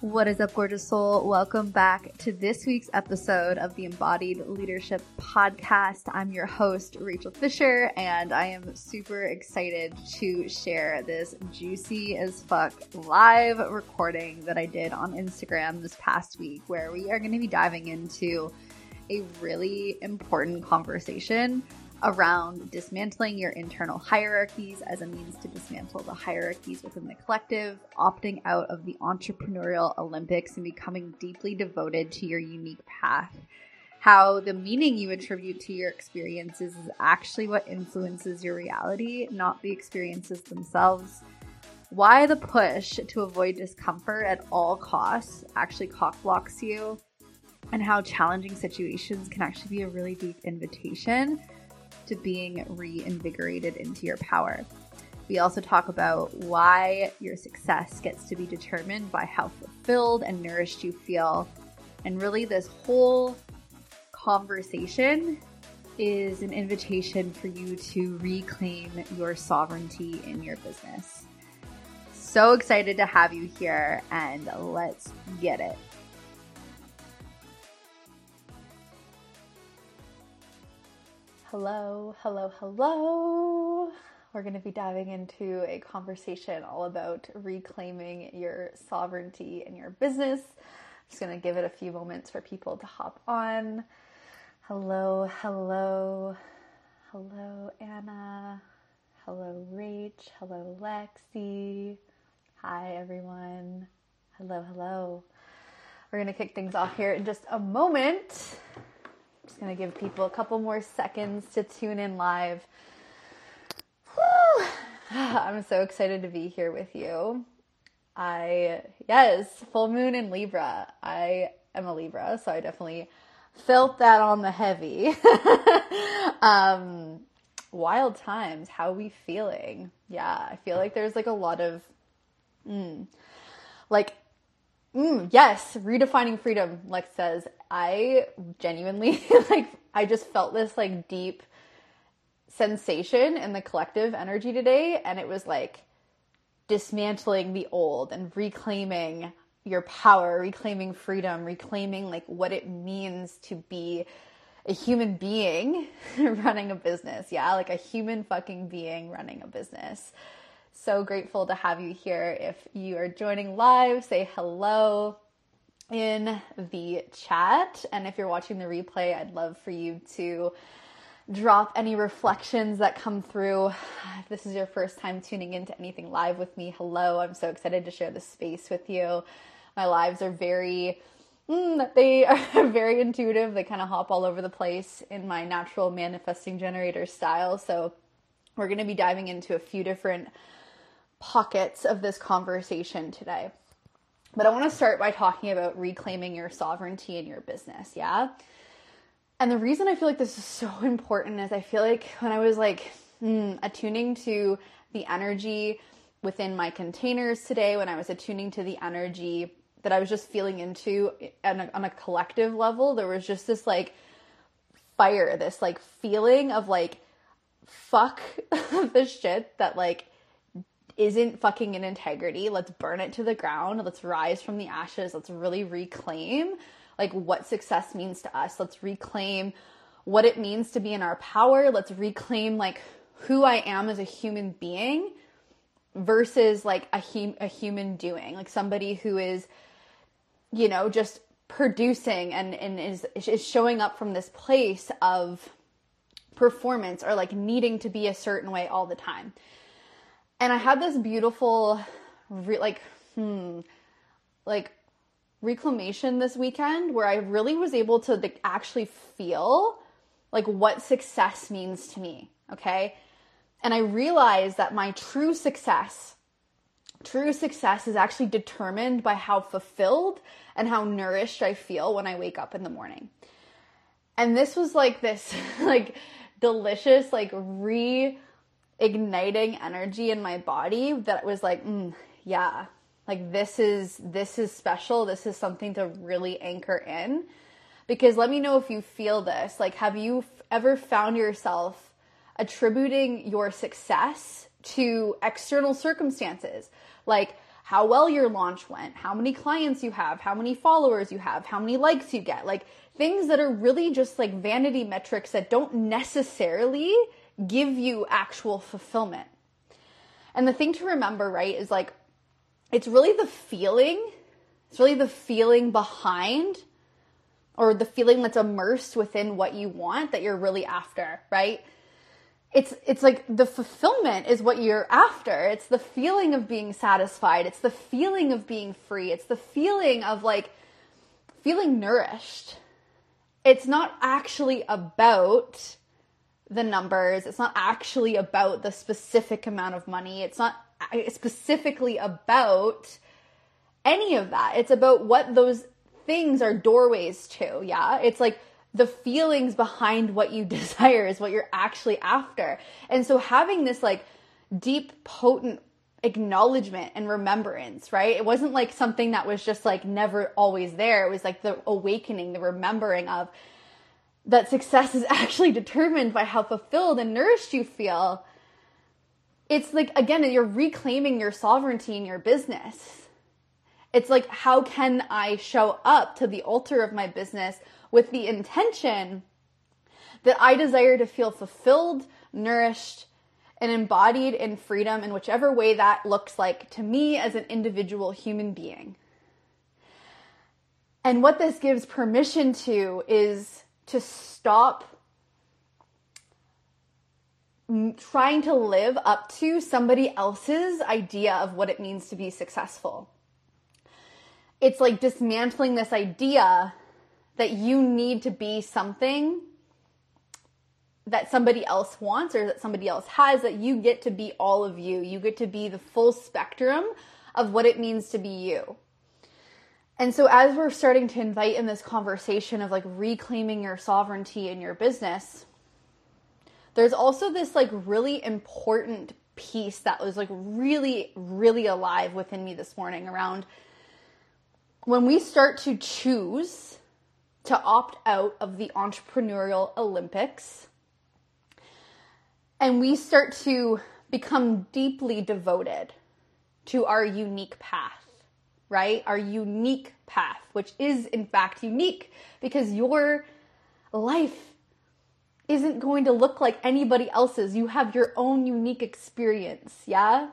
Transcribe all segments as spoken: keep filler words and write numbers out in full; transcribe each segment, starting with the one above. What is up, gorgeous soul? Welcome back to this week's episode of the Embodied Leadership Podcast. I'm your host, Rachel Fisher, and I am super excited to share this juicy as fuck live recording that I did on Instagram this past week, where we are going to be diving into a really important conversation around dismantling your internal hierarchies as a means to dismantle the hierarchies within the collective, opting out of the entrepreneurial Olympics and becoming deeply devoted to your unique path. How the meaning you attribute to your experiences is actually what influences your reality, not the experiences themselves. Why the push to avoid discomfort at all costs actually cock blocks you, and how challenging situations can actually be a really deep invitation to being reinvigorated into your power. We also talk about why your success gets to be determined by how fulfilled and nourished you feel. And really, this whole conversation is an invitation for you to reclaim your sovereignty in your business. So excited to have you here, and let's get it. Hello, hello, hello. We're going to be diving into a conversation all about reclaiming your sovereignty in your business. I'm just going to give it a few moments for people to hop on. Hello, hello, hello, Anna. Hello, Rach. Hello, Lexi. Hi, everyone. Hello, hello. We're going to kick things off here in just a moment. Just going to give people a couple more seconds to tune in live. Woo! I'm so excited to be here with you. I, yes, full moon in Libra. I am a Libra, so I definitely felt that on the heavy. um, wild times. How are we feeling? Yeah, I feel like there's like a lot of, mm, like, Mm, yes, redefining freedom, Lex says. I genuinely, like, I just felt this, like, deep sensation in the collective energy today, and it was, like, dismantling the old and reclaiming your power, reclaiming freedom, reclaiming, like, what it means to be a human being running a business, yeah? Like, a human fucking being running a business. So grateful to have you here. If you are joining live, say hello in the chat. And if you're watching the replay, I'd love for you to drop any reflections that come through. If this is your first time tuning into anything live with me, hello. I'm so excited to share this space with you. My lives are very, mm, they are very intuitive. They kind of hop all over the place in my natural manifesting generator style. So we're going to be diving into a few different pockets of this conversation today. But I want to start by talking about reclaiming your sovereignty in your business, yeah? And the reason I feel like this is so important is I feel like when I was like mm, attuning to the energy within my containers today, when I was attuning to the energy that I was just feeling into on a, on a collective level, there was just this like fire, this like feeling of like, fuck the shit that like isn't fucking in integrity. Let's burn it to the ground. Let's rise from the ashes. Let's really reclaim like what success means to us. Let's reclaim what it means to be in our power. Let's reclaim like who I am as a human being versus like a, hum- a human doing, like somebody who is, you know, just producing and, and is, is showing up from this place of performance or like needing to be a certain way all the time. And I had this beautiful re- like hmm like reclamation this weekend where I really was able to like, actually feel like what success means to me, okay? And I realized that my true success true success is actually determined by how fulfilled and how nourished I feel when I wake up in the morning. And this was like this like delicious, like reigniting energy in my body that was like, mm, yeah, like this is, this is special. This is something to really anchor in, because let me know if you feel this. Like, have you ever found yourself attributing your success to external circumstances? Like, how well your launch went, how many clients you have, how many followers you have, how many likes you get, like things that are really just like vanity metrics that don't necessarily give you actual fulfillment. And the thing to remember, right, is like, it's really the feeling, it's really the feeling behind or the feeling that's immersed within what you want that you're really after, right? It's it's like the fulfillment is what you're after. It's the feeling of being satisfied. It's the feeling of being free. It's the feeling of like feeling nourished. It's not actually about the numbers. It's not actually about the specific amount of money. It's not specifically about any of that. It's about what those things are doorways to, yeah? It's like the feelings behind what you desire is what you're actually after. And so having this like deep, potent acknowledgement and remembrance, right? It wasn't like something that was just like never always there. It was like the awakening, the remembering of that success is actually determined by how fulfilled and nourished you feel. It's like, again, you're reclaiming your sovereignty in your business. It's like, how can I show up to the altar of my business with the intention that I desire to feel fulfilled, nourished, and embodied in freedom in whichever way that looks like to me as an individual human being. And what this gives permission to is to stop trying to live up to somebody else's idea of what it means to be successful. It's like dismantling this idea that you need to be something that somebody else wants or that somebody else has, that you get to be all of you. You get to be the full spectrum of what it means to be you. And so as we're starting to invite in this conversation of like reclaiming your sovereignty in your business, there's also this like really important piece that was like really, really alive within me this morning around when we start to choose to opt out of the entrepreneurial Olympics and we start to become deeply devoted to our unique path, right? Our unique path, which is in fact unique because your life isn't going to look like anybody else's. You have your own unique experience, yeah?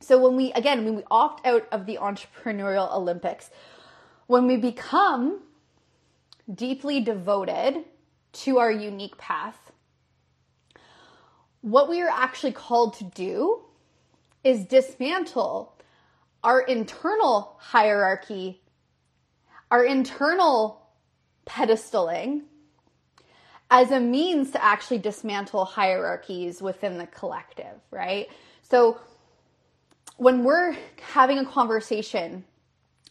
So when we, again, when we opt out of the entrepreneurial Olympics, when we become deeply devoted to our unique path, what we are actually called to do is dismantle our internal hierarchy, our internal pedestaling as a means to actually dismantle hierarchies within the collective, right? So when we're having a conversation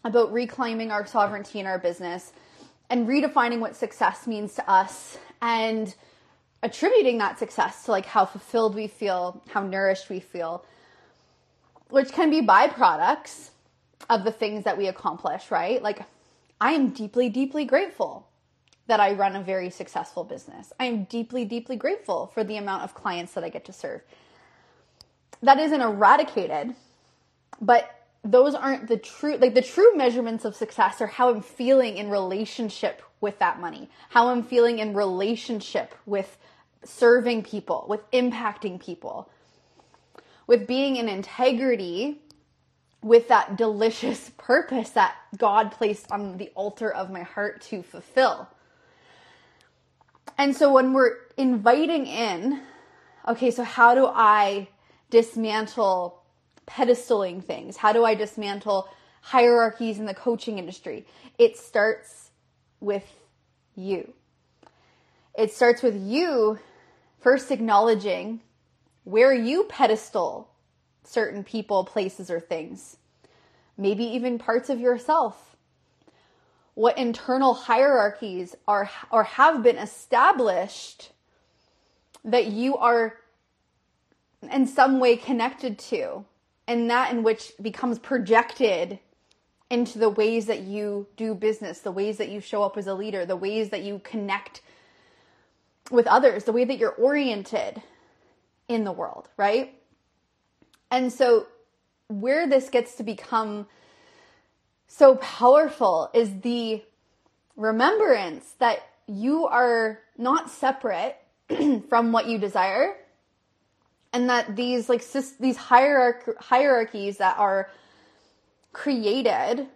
about reclaiming our sovereignty in our business and redefining what success means to us and attributing that success to like how fulfilled we feel, how nourished we feel, which can be byproducts of the things that we accomplish, right? Like I am deeply, deeply grateful that I run a very successful business. I am deeply, deeply grateful for the amount of clients that I get to serve. That isn't eradicated, but those aren't the true, like the true measurements of success are how I'm feeling in relationship with that money, how I'm feeling in relationship with serving people, with impacting people, with being in integrity with that delicious purpose that God placed on the altar of my heart to fulfill. And so when we're inviting in, okay, so how do I dismantle pedestaling things? How do I dismantle hierarchies in the coaching industry? It starts with you. It starts with you first acknowledging where you pedestal certain people, places, or things. Maybe even parts of yourself. What internal hierarchies are or have been established that you are in some way connected to, and that in which becomes projected into the ways that you do business, the ways that you show up as a leader, the ways that you connect with others, the way that you're oriented in the world, right? And so where this gets to become so powerful is the remembrance that you are not separate from what you desire, and that these like these hierarch- hierarchies that are created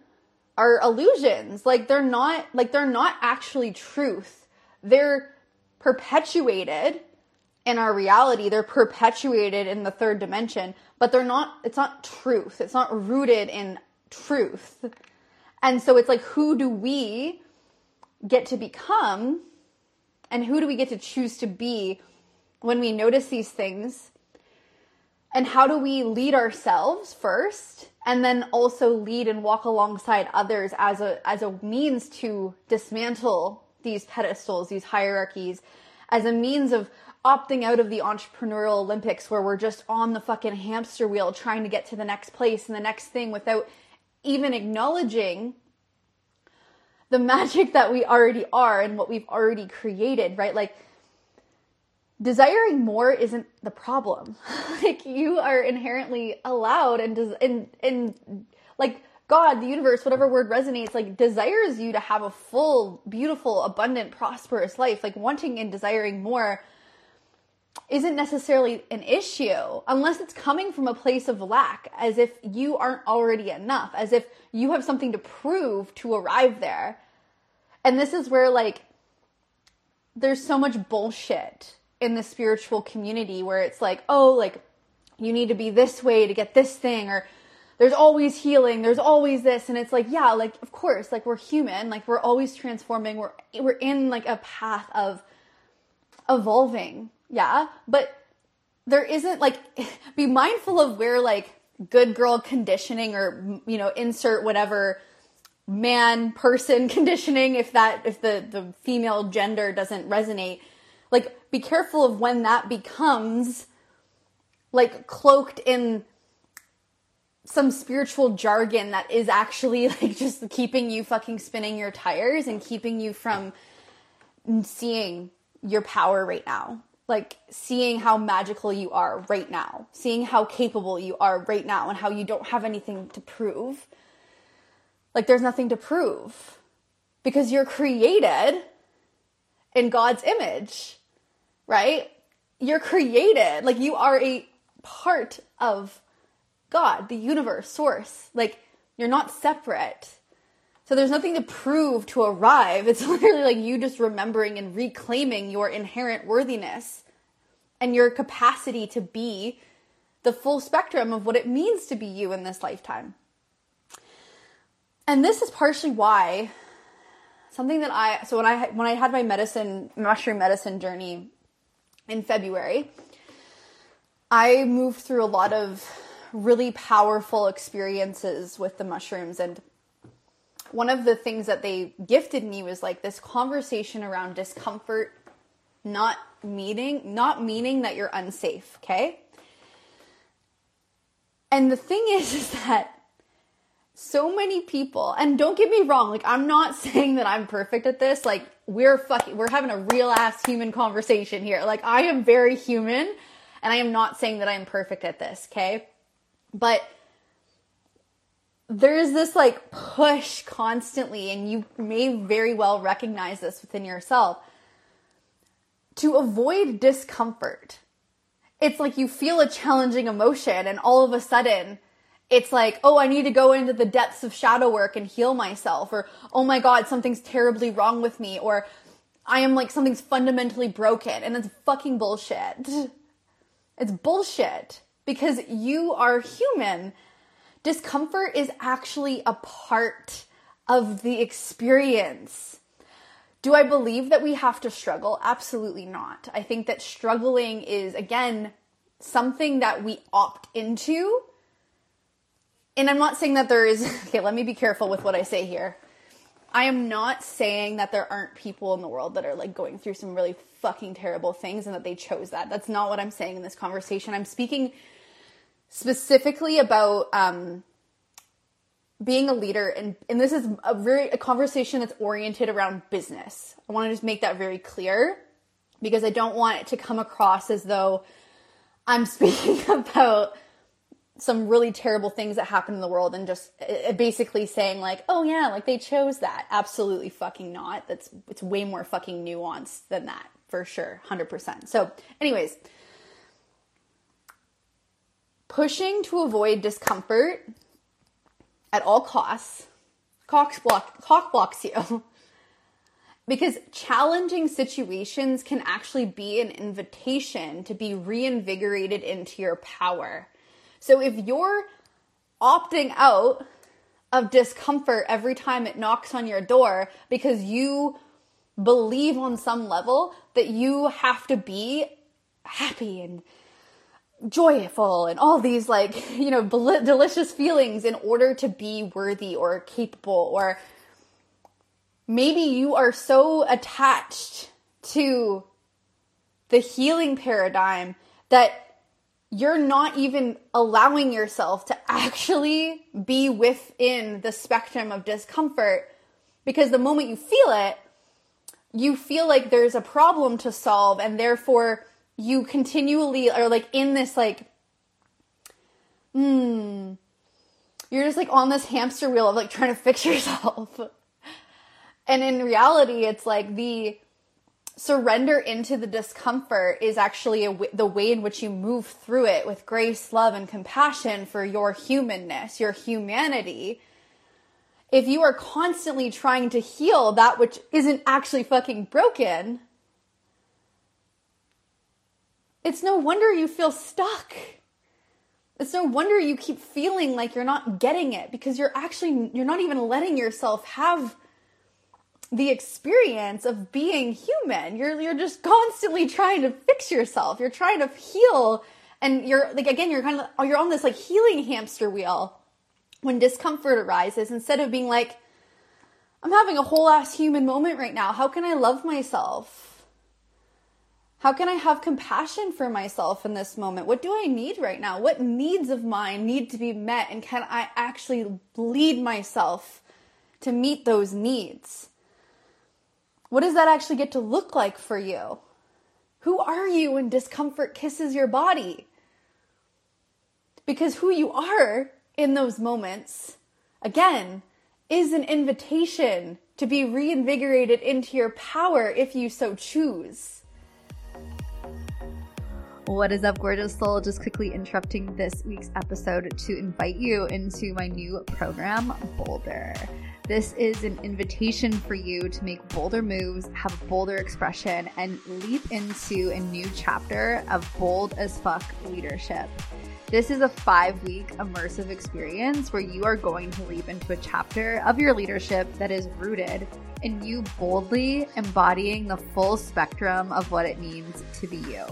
are illusions. Like they're not like they're not actually truth. They're perpetuated in our reality. They're perpetuated in the third dimension, but they're not, it's not truth. It's not rooted in truth. And so it's like, who do we get to become, and who do we get to choose to be when we notice these things? And how do we lead ourselves first, and then also lead and walk alongside others as a as a means to dismantle these pedestals, these hierarchies, as a means of opting out of the entrepreneurial Olympics where we're just on the fucking hamster wheel trying to get to the next place and the next thing without even acknowledging the magic that we already are and what we've already created, right? Like, desiring more isn't the problem. Like, you are inherently allowed and, des- and, and like, God, the universe, whatever word resonates, like, desires you to have a full, beautiful, abundant, prosperous life. Like, wanting and desiring more isn't necessarily an issue unless it's coming from a place of lack, as if you aren't already enough, as if you have something to prove to arrive there. And this is where, like, there's so much bullshit in the spiritual community where it's like, oh, like, you need to be this way to get this thing, or there's always healing, there's always this. And it's like, yeah, like, of course, like, we're human, like, we're always transforming, we're we're in like a path of evolving. Yeah, but there isn't, like, be mindful of where, like, good girl conditioning, or, you know, insert whatever man person conditioning, if that, if the, the female gender doesn't resonate, like, be careful of when that becomes, like, cloaked in some spiritual jargon that is actually, like, just keeping you fucking spinning your tires and keeping you from seeing your power right now. Like, seeing how magical you are right now, seeing how capable you are right now, and how you don't have anything to prove. Like, there's nothing to prove because you're created in God's image, right? You're created. Like, you are a part of God, the universe, source. Like, you're not separate. So there's nothing to prove to arrive. It's literally like you just remembering and reclaiming your inherent worthiness and your capacity to be the full spectrum of what it means to be you in this lifetime. And this is partially why something that I, so when I, when I had my medicine, mushroom medicine journey in February, I moved through a lot of really powerful experiences with the mushrooms, and one of the things that they gifted me was like this conversation around discomfort, not meaning, not meaning that you're unsafe. Okay. And the thing is, is that so many people, and don't get me wrong, like, I'm not saying that I'm perfect at this. Like, we're fucking, we're having a real ass human conversation here. Like, I am very human, and I am not saying that I am perfect at this. Okay. But there's this like push constantly, and you may very well recognize this within yourself, to avoid discomfort. It's like you feel a challenging emotion, and all of a sudden it's like, oh, I need to go into the depths of shadow work and heal myself, or, oh my God, something's terribly wrong with me, or I am like, something's fundamentally broken. And it's fucking bullshit. It's bullshit because you are human. Discomfort is actually a part of the experience. Do I believe that we have to struggle? Absolutely not. I think that struggling is, again, something that we opt into. And I'm not saying that there is, okay, let me be careful with what I say here. I am not saying that there aren't people in the world that are like going through some really fucking terrible things and that they chose that. That's not what I'm saying in this conversation. I'm speaking specifically about um, being a leader. And, and this is a very a conversation that's oriented around business. I want to just make that very clear, because I don't want it to come across as though I'm speaking about some really terrible things that happen in the world and just basically saying like, oh yeah, like they chose that. Absolutely fucking not. That's, it's way more fucking nuanced than that for sure. one hundred percent. So anyways, pushing to avoid discomfort at all costs, cock block, cock blocks you because challenging situations can actually be an invitation to be reinvigorated into your power. So if you're opting out of discomfort every time it knocks on your door because you believe on some level that you have to be happy and joyful and all these like, you know, bel- delicious feelings in order to be worthy or capable, or maybe you are so attached to the healing paradigm that you're not even allowing yourself to actually be within the spectrum of discomfort, because the moment you feel it, you feel like there's a problem to solve, and therefore you continually are like in this like, hmm, you're just like on this hamster wheel of like trying to fix yourself. And in reality, it's like the surrender into the discomfort is actually a w- the way in which you move through it with grace, love, and compassion for your humanness, your humanity. If you are constantly trying to heal that which isn't actually fucking broken, it's no wonder you feel stuck. It's no wonder you keep feeling like you're not getting it, because you're actually, you're not even letting yourself have the experience of being human. You're you're just constantly trying to fix yourself. You're trying to heal, and you're like, again, you're kind of you're on this like healing hamster wheel when discomfort arises, instead of being like, I'm having a whole ass human moment right now. How can I love myself? How can I have compassion for myself in this moment? What do I need right now? What needs of mine need to be met, and can I actually lead myself to meet those needs? What does that actually get to look like for you? Who are you when discomfort kisses your body? Because who you are in those moments, again, is an invitation to be reinvigorated into your power if you so choose. What is up, gorgeous soul? Just quickly interrupting this week's episode to invite you into my new program, Bolder. This is an invitation for you to make bolder moves, have a bolder expression, and leap into a new chapter of bold as fuck leadership. This is a five-week immersive experience where you are going to leap into a chapter of your leadership that is rooted in you boldly embodying the full spectrum of what it means to be you.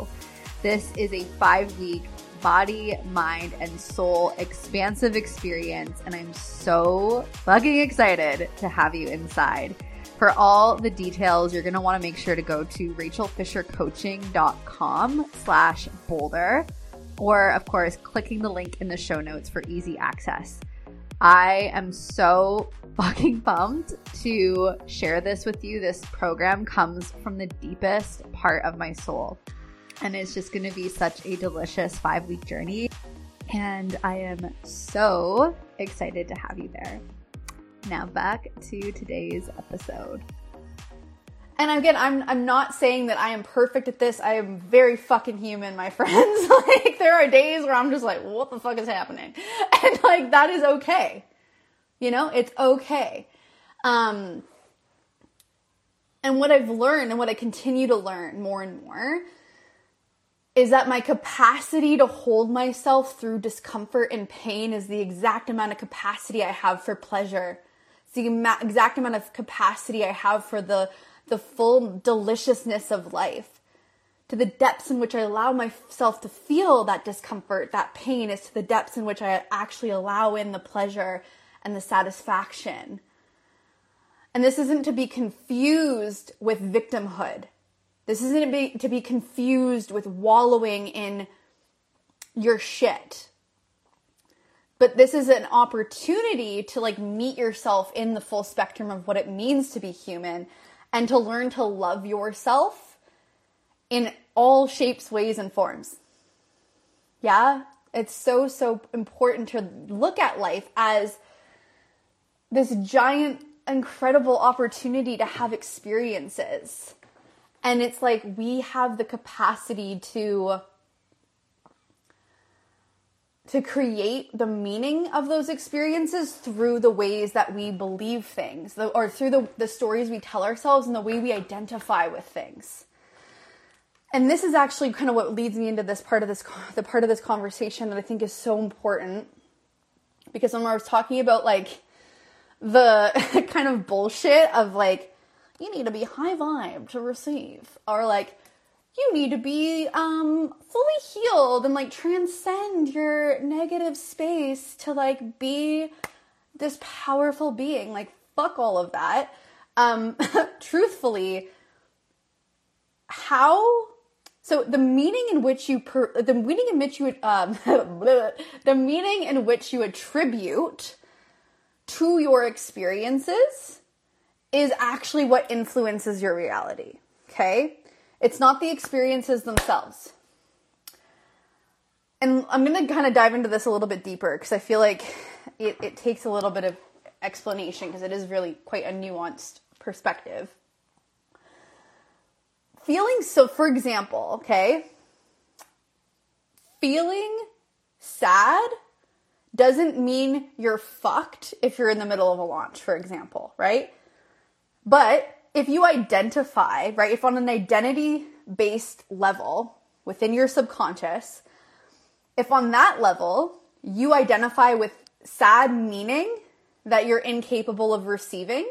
This is a five-week body, mind, and soul expansive experience, and I'm so fucking excited to have you inside. For all the details, you're going to want to make sure to go to rachaelfishercoaching.com slash bolder, or of course, clicking the link in the show notes for easy access. I am so fucking pumped to share this with you. This program comes from the deepest part of my soul, and it's just going to be such a delicious five-week journey. And I am so excited to have you there. Now back to today's episode. And again, I'm I'm not saying that I am perfect at this. I am very fucking human, my friends. Like, there are days where I'm just like, what the fuck is happening? And like, that is okay. You know, it's okay. Um, and what I've learned and what I continue to learn more and more is that my capacity to hold myself through discomfort and pain is the exact amount of capacity I have for pleasure. It's the ima- exact amount of capacity I have for the, the full deliciousness of life. To the depths in which I allow myself to feel that discomfort, that pain, is to the depths in which I actually allow in the pleasure and the satisfaction. And this isn't to be confused with victimhood. This isn't to be, to be confused with wallowing in your shit. But this is an opportunity to like meet yourself in the full spectrum of what it means to be human, and to learn to love yourself in all shapes, ways, and forms. Yeah? It's so, so important to look at life as this giant, incredible opportunity to have experiences. And it's like we have the capacity to, to create the meaning of those experiences through the ways that we believe things, or through the, the stories we tell ourselves and the way we identify with things. And this is actually kind of what leads me into this part of this, the part of this conversation that I think is so important, because when I was talking about like the kind of bullshit of like, you need to be high vibe to receive, or like, you need to be um, fully healed and like transcend your negative space to like be this powerful being. Like, fuck all of that. Um, truthfully, how? So the meaning in which you per, the meaning in which you um, the meaning in which you attribute to your experiences is actually what influences your reality, okay? It's not the experiences themselves. And I'm going to kind of dive into this a little bit deeper because I feel like it, it takes a little bit of explanation because it is really quite a nuanced perspective. Feeling, so for example, okay, feeling sad doesn't mean you're fucked if you're in the middle of a launch, for example, right? But if you identify, right, if on an identity-based level within your subconscious, if on that level you identify with sad meaning that you're incapable of receiving,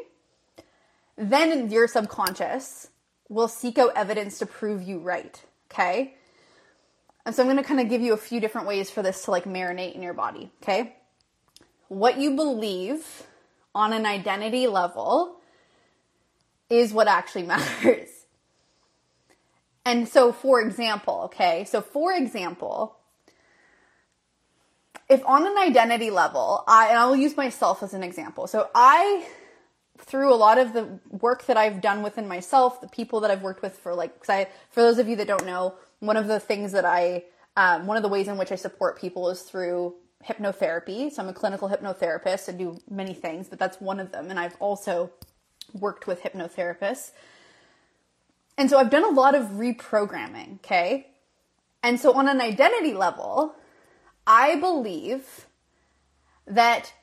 then your subconscious will seek out evidence to prove you right, okay? And so I'm going to kind of give you a few different ways for this to like marinate in your body, okay? What you believe on an identity level is what actually matters. And so for example, okay, so for example, if on an identity level, I, and I'll use myself as an example. So I, through a lot of the work that I've done within myself, the people that I've worked with for like, cause I, for those of you that don't know, one of the things that I, um, one of the ways in which I support people is through hypnotherapy. So I'm a clinical hypnotherapist and do many things, but that's one of them. And I've also worked with hypnotherapists. And so I've done a lot of reprogramming, okay? And so on an identity level, I believe that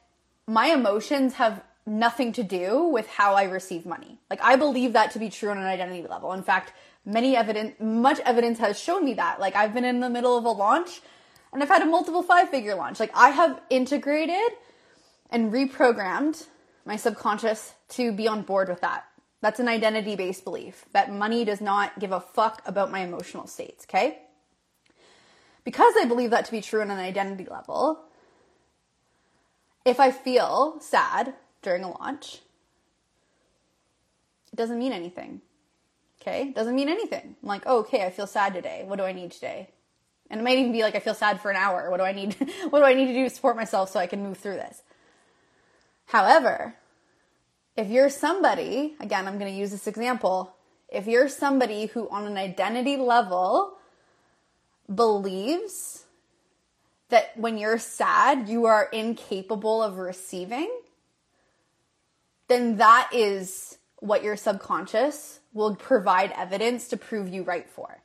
my emotions have nothing to do with how I receive money. Like, I believe that to be true on an identity level. In fact, many evidence, much evidence has shown me that. Like, I've been in the middle of a launch and I've had a multiple five-figure launch. Like, I have integrated and reprogrammed my subconscious to be on board with that. That's an identity-based belief, that money does not give a fuck about my emotional states, okay? Because I believe that to be true on an identity level, if I feel sad during a launch, it doesn't mean anything, okay? It doesn't mean anything. I'm like, oh, okay, I feel sad today. What do I need today? And it might even be like, I feel sad for an hour. What do I need? What do I need to do to support myself so I can move through this? However, if you're somebody, again, I'm going to use this example, if you're somebody who on an identity level believes that when you're sad, you are incapable of receiving, then that is what your subconscious will provide evidence to prove you right for.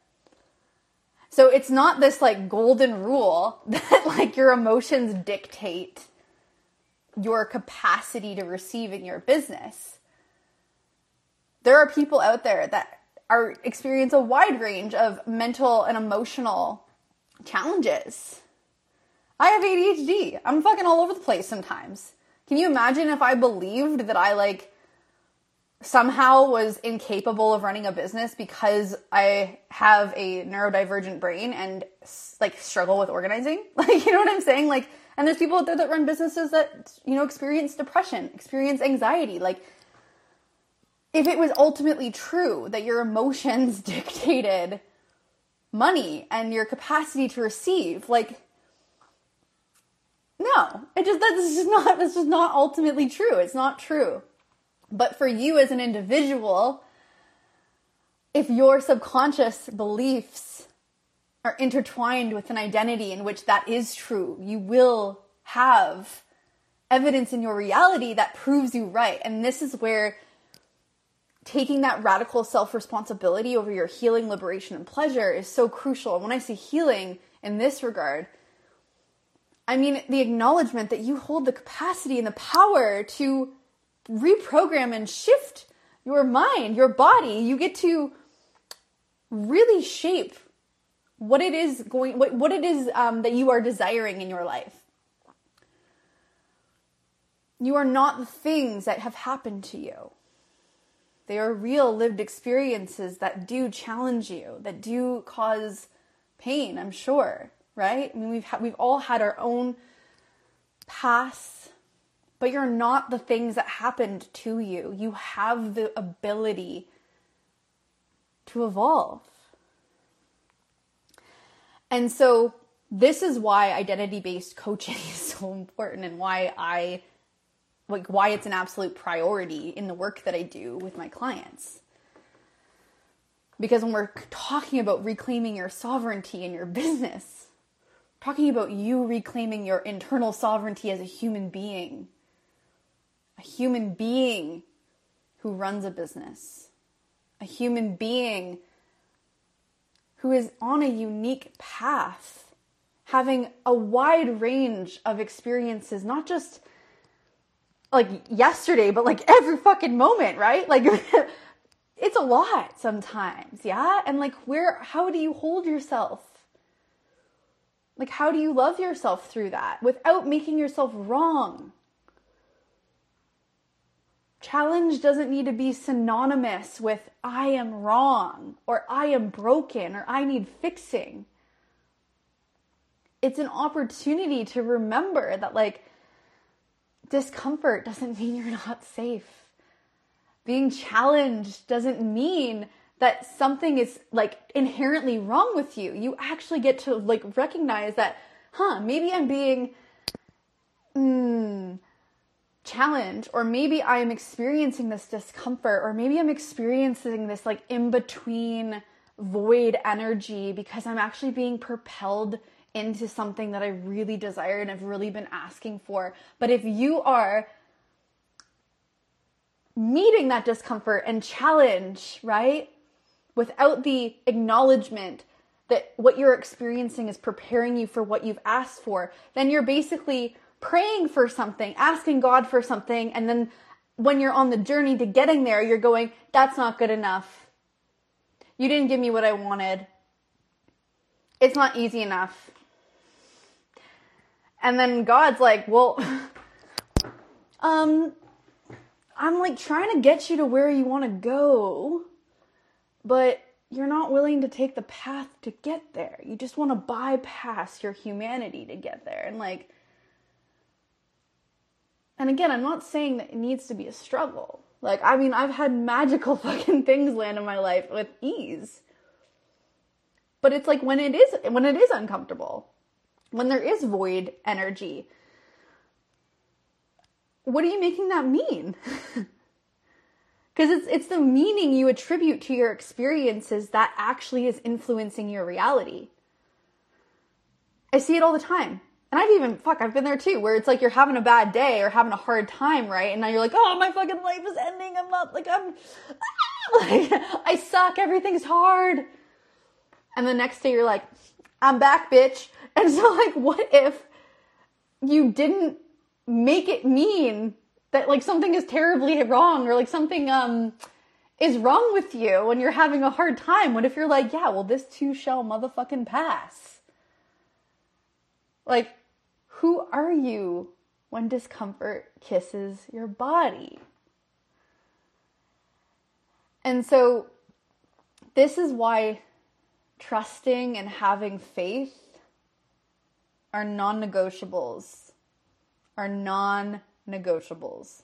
So it's not this like golden rule that like your emotions dictate your capacity to receive in your business. There are people out there that are experience a wide range of mental and emotional challenges. I have A D H D. I'm fucking all over the place sometimes. Can you imagine if I believed that I like somehow was incapable of running a business because I have a neurodivergent brain and like struggle with organizing? Like, you know what I'm saying? Like, and there's people out there that run businesses that, you know, experience depression, experience anxiety. Like, if it was ultimately true that your emotions dictated money and your capacity to receive, like, no, it just, that's just not, that's just not ultimately true. It's not true. But for you as an individual, if your subconscious beliefs are intertwined with an identity in which that is true, you will have evidence in your reality that proves you right. And this is where taking that radical self-responsibility over your healing, liberation, and pleasure is so crucial. And when I say healing in this regard, I mean the acknowledgement that you hold the capacity and the power to reprogram and shift your mind, your body. You get to really shape what it is going, what, what it is um, that you are desiring in your life. You are not the things that have happened to you. They are real lived experiences that do challenge you, that do cause pain, I'm sure, right? I mean, we've ha- we've all had our own past, but you're not the things that happened to you. You have the ability to evolve. And so this is why identity-based coaching is so important, and why I like why it's an absolute priority in the work that I do with my clients. Because when we're talking about reclaiming your sovereignty in your business, talking about you reclaiming your internal sovereignty as a human being, a human being who runs a business, a human being who is on a unique path, having a wide range of experiences, not just like yesterday, but like every fucking moment, right? Like it's a lot sometimes. Yeah. And like, where, how do you hold yourself? Like, how do you love yourself through that without making yourself wrong? Challenge doesn't need to be synonymous with I am wrong or I am broken or I need fixing. It's an opportunity to remember that like, discomfort doesn't mean you're not safe. Being challenged doesn't mean that something is like inherently wrong with you. You actually get to like recognize that, huh, maybe I'm being mm, challenged, or maybe I'm experiencing this discomfort, or maybe I'm experiencing this like in-between void energy because I'm actually being propelled into something that I really desire and I've really been asking for. But if you are meeting that discomfort and challenge, right, without the acknowledgement that what you're experiencing is preparing you for what you've asked for, then you're basically praying for something, asking God for something, and then when you're on the journey to getting there, you're going, that's not good enough. You didn't give me what I wanted. It's not easy enough. And then God's like, well, um, I'm like trying to get you to where you want to go, but you're not willing to take the path to get there. You just want to bypass your humanity to get there. And like, and again, I'm not saying that it needs to be a struggle. Like, I mean, I've had magical fucking things land in my life with ease. But it's like when it is, when it is uncomfortable, when there is void energy, what are you making that mean? Because it's it's the meaning you attribute to your experiences that actually is influencing your reality. I see it all the time. And I've even, fuck, I've been there too, where it's like you're having a bad day or having a hard time, right? And now you're like, oh, my fucking life is ending. I'm not, like, I'm, ah! Like, I suck. Everything's hard. And the next day you're like, I'm back, bitch. And so like, what if you didn't make it mean that like something is terribly wrong, or like something um is wrong with you when you're having a hard time? What if you're like, yeah, well, this too shall motherfucking pass. Like, who are you when discomfort kisses your body? And so this is why trusting and having faith are non-negotiables, are non-negotiables.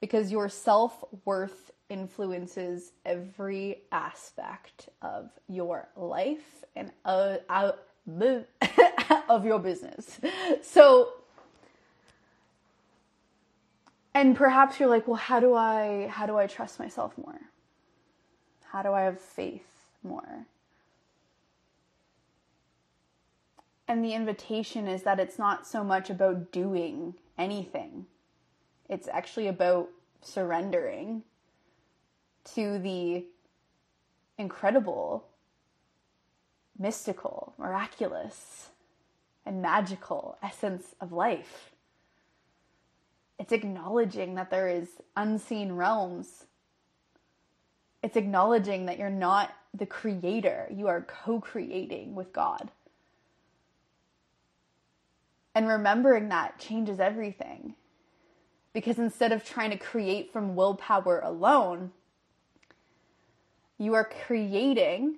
Because your self-worth influences every aspect of your life and of, of your business. So, and perhaps you're like, well, how do I, how do I trust myself more? How do I have faith more? And the invitation is that it's not so much about doing anything. It's actually about surrendering to the incredible, mystical, miraculous, and magical essence of life. It's acknowledging that there is unseen realms. It's acknowledging that you're not the creator. You are co-creating with God. And remembering that changes everything. Because instead of trying to create from willpower alone, you are creating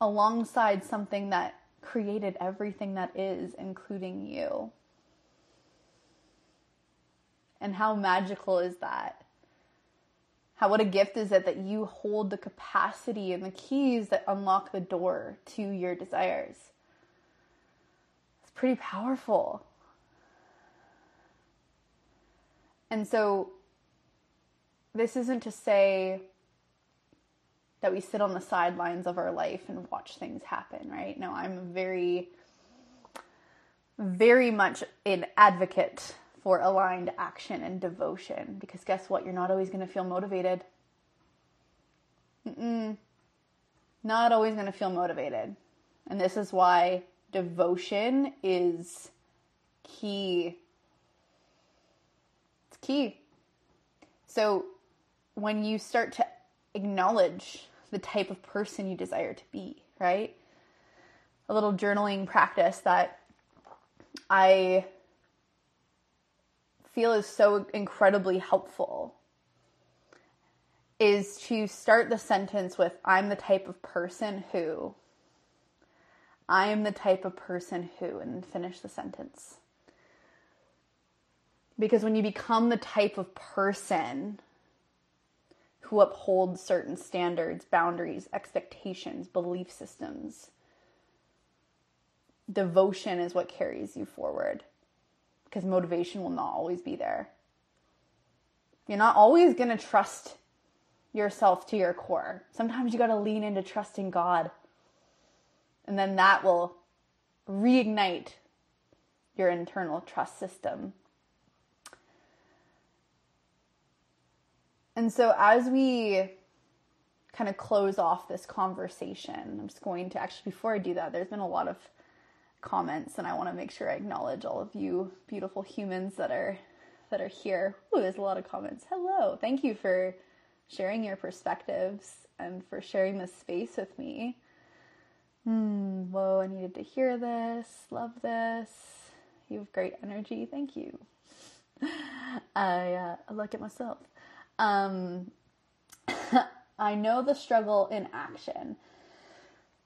alongside something that created everything that is, including you. And how magical is that? How, what a gift is it that you hold the capacity and the keys that unlock the door to your desires? It's pretty powerful. And so this isn't to say that we sit on the sidelines of our life and watch things happen, right? No, I'm very, very much an advocate for aligned action and devotion, because guess what? You're not always going to feel motivated. Mm-mm. Not always going to feel motivated. And this is why devotion is key. It's key. So when you start to acknowledge the type of person you desire to be, right? A little journaling practice that I feel is so incredibly helpful is to start the sentence with, I'm the type of person who, I am the type of person who, and finish the sentence. Because when you become the type of person who upholds certain standards, boundaries, expectations, belief systems, devotion is what carries you forward. Because motivation will not always be there. You're not always going to trust yourself to your core. Sometimes you got to lean into trusting God. And then that will reignite your internal trust system. And so as we kind of close off this conversation, I'm just going to, actually before I do that, there's been a lot of comments, and I want to make sure I acknowledge all of you beautiful humans that are that are here. Ooh, there's a lot of comments. Hello. Thank you for sharing your perspectives and for sharing this space with me. Mm, whoa, I needed to hear this. Love this. You have great energy. Thank you. I, uh, I look at myself. Um, I know the struggle in action.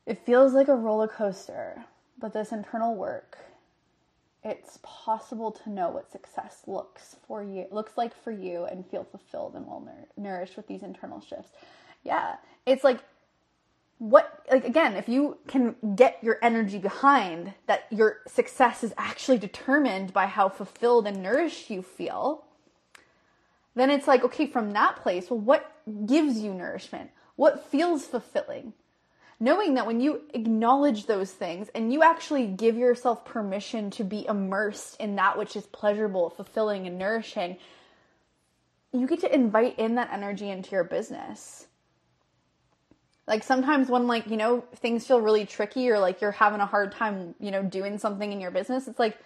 It feels like a roller coaster. But this internal work, it's possible to know what success looks for you, looks like for you, and feel fulfilled and well nour- nourished with these internal shifts. Yeah, it's like what like again, if you can get your energy behind that, your success is actually determined by how fulfilled and nourished you feel. Then it's like, okay, from that place, well, what gives you nourishment? What feels fulfilling? Knowing that when you acknowledge those things and you actually give yourself permission to be immersed in that which is pleasurable, fulfilling, and nourishing, you get to invite in that energy into your business. Like sometimes when like, you know, things feel really tricky or like you're having a hard time, you know, doing something in your business, it's like,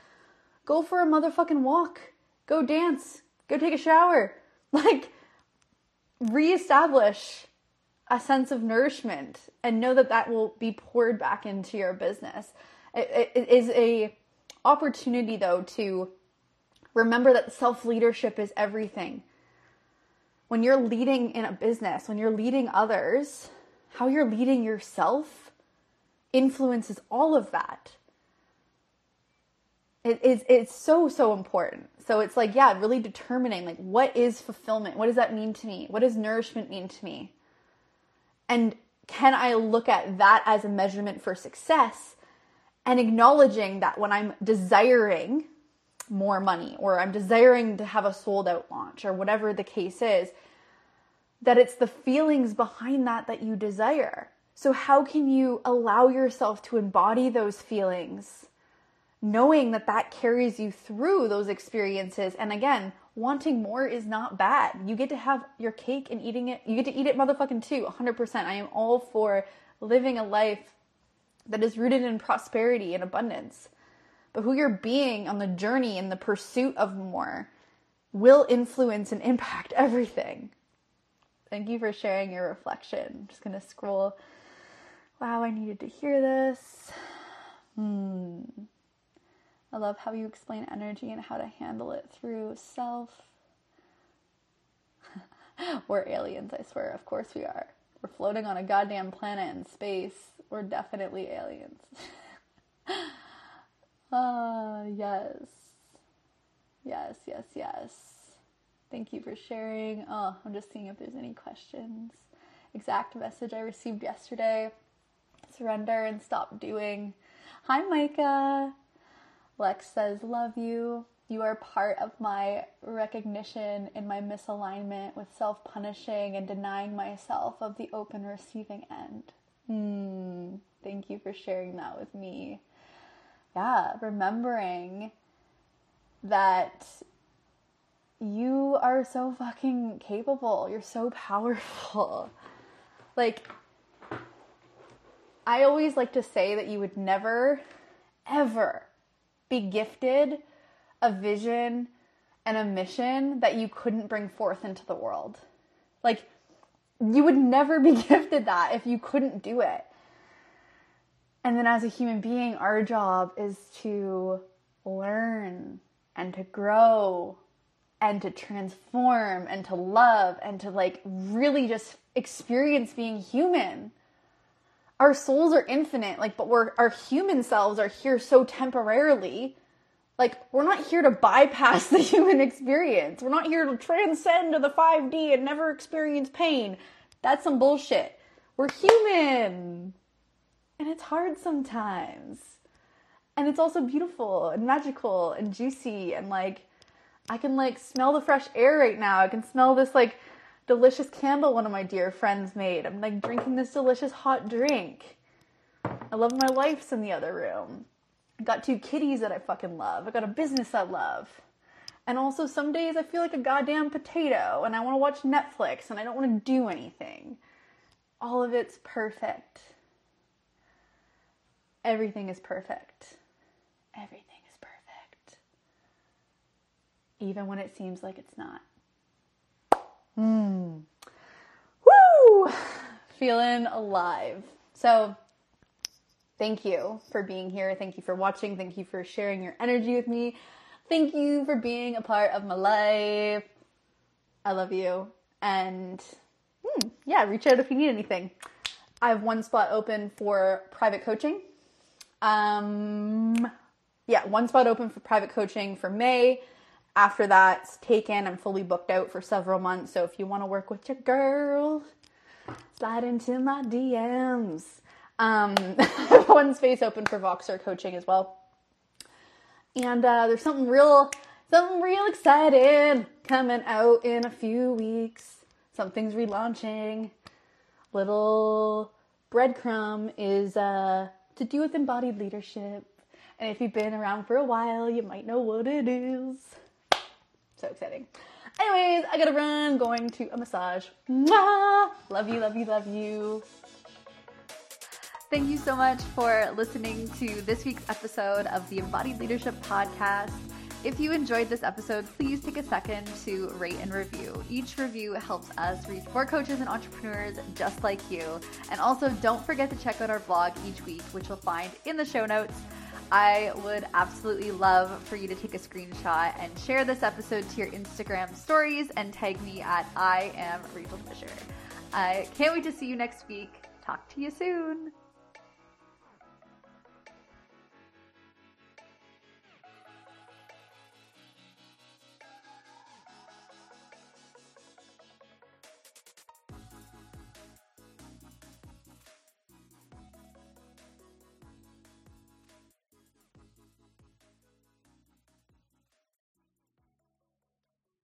go for a motherfucking walk, go dance, go take a shower, like reestablish a sense of nourishment, and know that that will be poured back into your business. It, it is a opportunity, though, to remember that self-leadership is everything. When you're leading in a business, when you're leading others, how you're leading yourself influences all of that. It is, it's so, so important. So it's like, yeah, really determining, like, what is fulfillment? What does that mean to me? What does nourishment mean to me? And can I look at that as a measurement for success, and acknowledging that when I'm desiring more money or I'm desiring to have a sold out launch or whatever the case is, that it's the feelings behind that that you desire. So how can you allow yourself to embody those feelings, knowing that that carries you through those experiences? And again, wanting more is not bad. You get to have your cake and eating it. You get to eat it motherfucking too, one hundred percent. I am all for living a life that is rooted in prosperity and abundance. But who you're being on the journey and the pursuit of more will influence and impact everything. Thank you for sharing your reflection. I'm just going to scroll. Wow, I needed to hear this. Hmm. I love how you explain energy and how to handle it through self. We're aliens, I swear. Of course we are. We're floating on a goddamn planet in space. We're definitely aliens. Ah, uh, yes. Yes, yes, yes. Thank you for sharing. Oh, I'm just seeing if there's any questions. Exact message I received yesterday. Surrender and stop doing. Hi, Micah. Lex says, love you. You are part of my recognition in my misalignment with self-punishing and denying myself of the open receiving end. Mm, thank you for sharing that with me. Yeah, remembering that you are so fucking capable. You're so powerful. Like, I always like to say that you would never, ever be gifted a vision and a mission that you couldn't bring forth into the world. Like, you would never be gifted that if you couldn't do it. And then as a human being, our job is to learn and to grow and to transform and to love and to like really just experience being human. Our souls are infinite, like, but we're, our human selves are here so temporarily. Like, we're not here to bypass the human experience. We're not here to transcend to the five D and never experience pain. That's some bullshit. We're human. And it's hard sometimes. And it's also beautiful and magical and juicy. And like, I can like smell the fresh air right now. I can smell this like delicious candle one of my dear friends made. I'm like drinking this delicious hot drink. I love my life's in the other room. I got two kitties that I fucking love. I got a business I love. And also some days I feel like a goddamn potato and I want to watch Netflix and I don't want to do anything. All of it's perfect. Everything is perfect. Everything is perfect. Even when it seems like it's not. Mm. Woo! Feeling alive. So, thank you for being here. Thank you for watching. Thank you for sharing your energy with me. Thank you for being a part of my life. I love you. And mm, yeah, reach out if you need anything. I have one spot open for private coaching. Um, yeah, one spot open for private coaching for May. After that's taken, I'm fully booked out for several months. So if you want to work with your girl, slide into my D Ms. Um, one space open for Voxer coaching as well. And uh, there's something real, something real exciting coming out in a few weeks. Something's relaunching. Little breadcrumb is uh, to do with embodied leadership. And if you've been around for a while, you might know what it is. So exciting. Anyways, I gotta run. Going to a massage. Mwah! Love you, love you, love you. Thank you so much for listening to this week's episode of the Embodied Leadership Podcast. If you enjoyed this episode, please take a second to rate and review. Each review helps us reach more coaches and entrepreneurs just like you. And also don't forget to check out our blog each week, which you'll find in the show notes. I would absolutely love for you to take a screenshot and share this episode to your Instagram stories and tag me at I am Rachel Fisher. I can't wait to see you next week. Talk to you soon.